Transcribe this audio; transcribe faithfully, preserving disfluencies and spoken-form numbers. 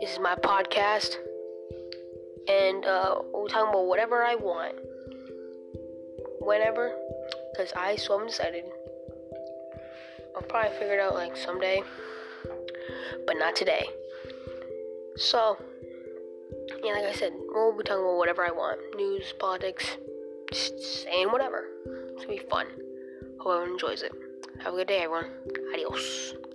This is my podcast, and uh, we're talking about whatever I want, whenever, because I so undecided. I'll probably figure it out like someday, but not today. So, yeah, like I said, we'll be talking about whatever I want, news, politics, just saying whatever. It's going to be fun. Hope everyone enjoys it. Have a good day, everyone. Adios.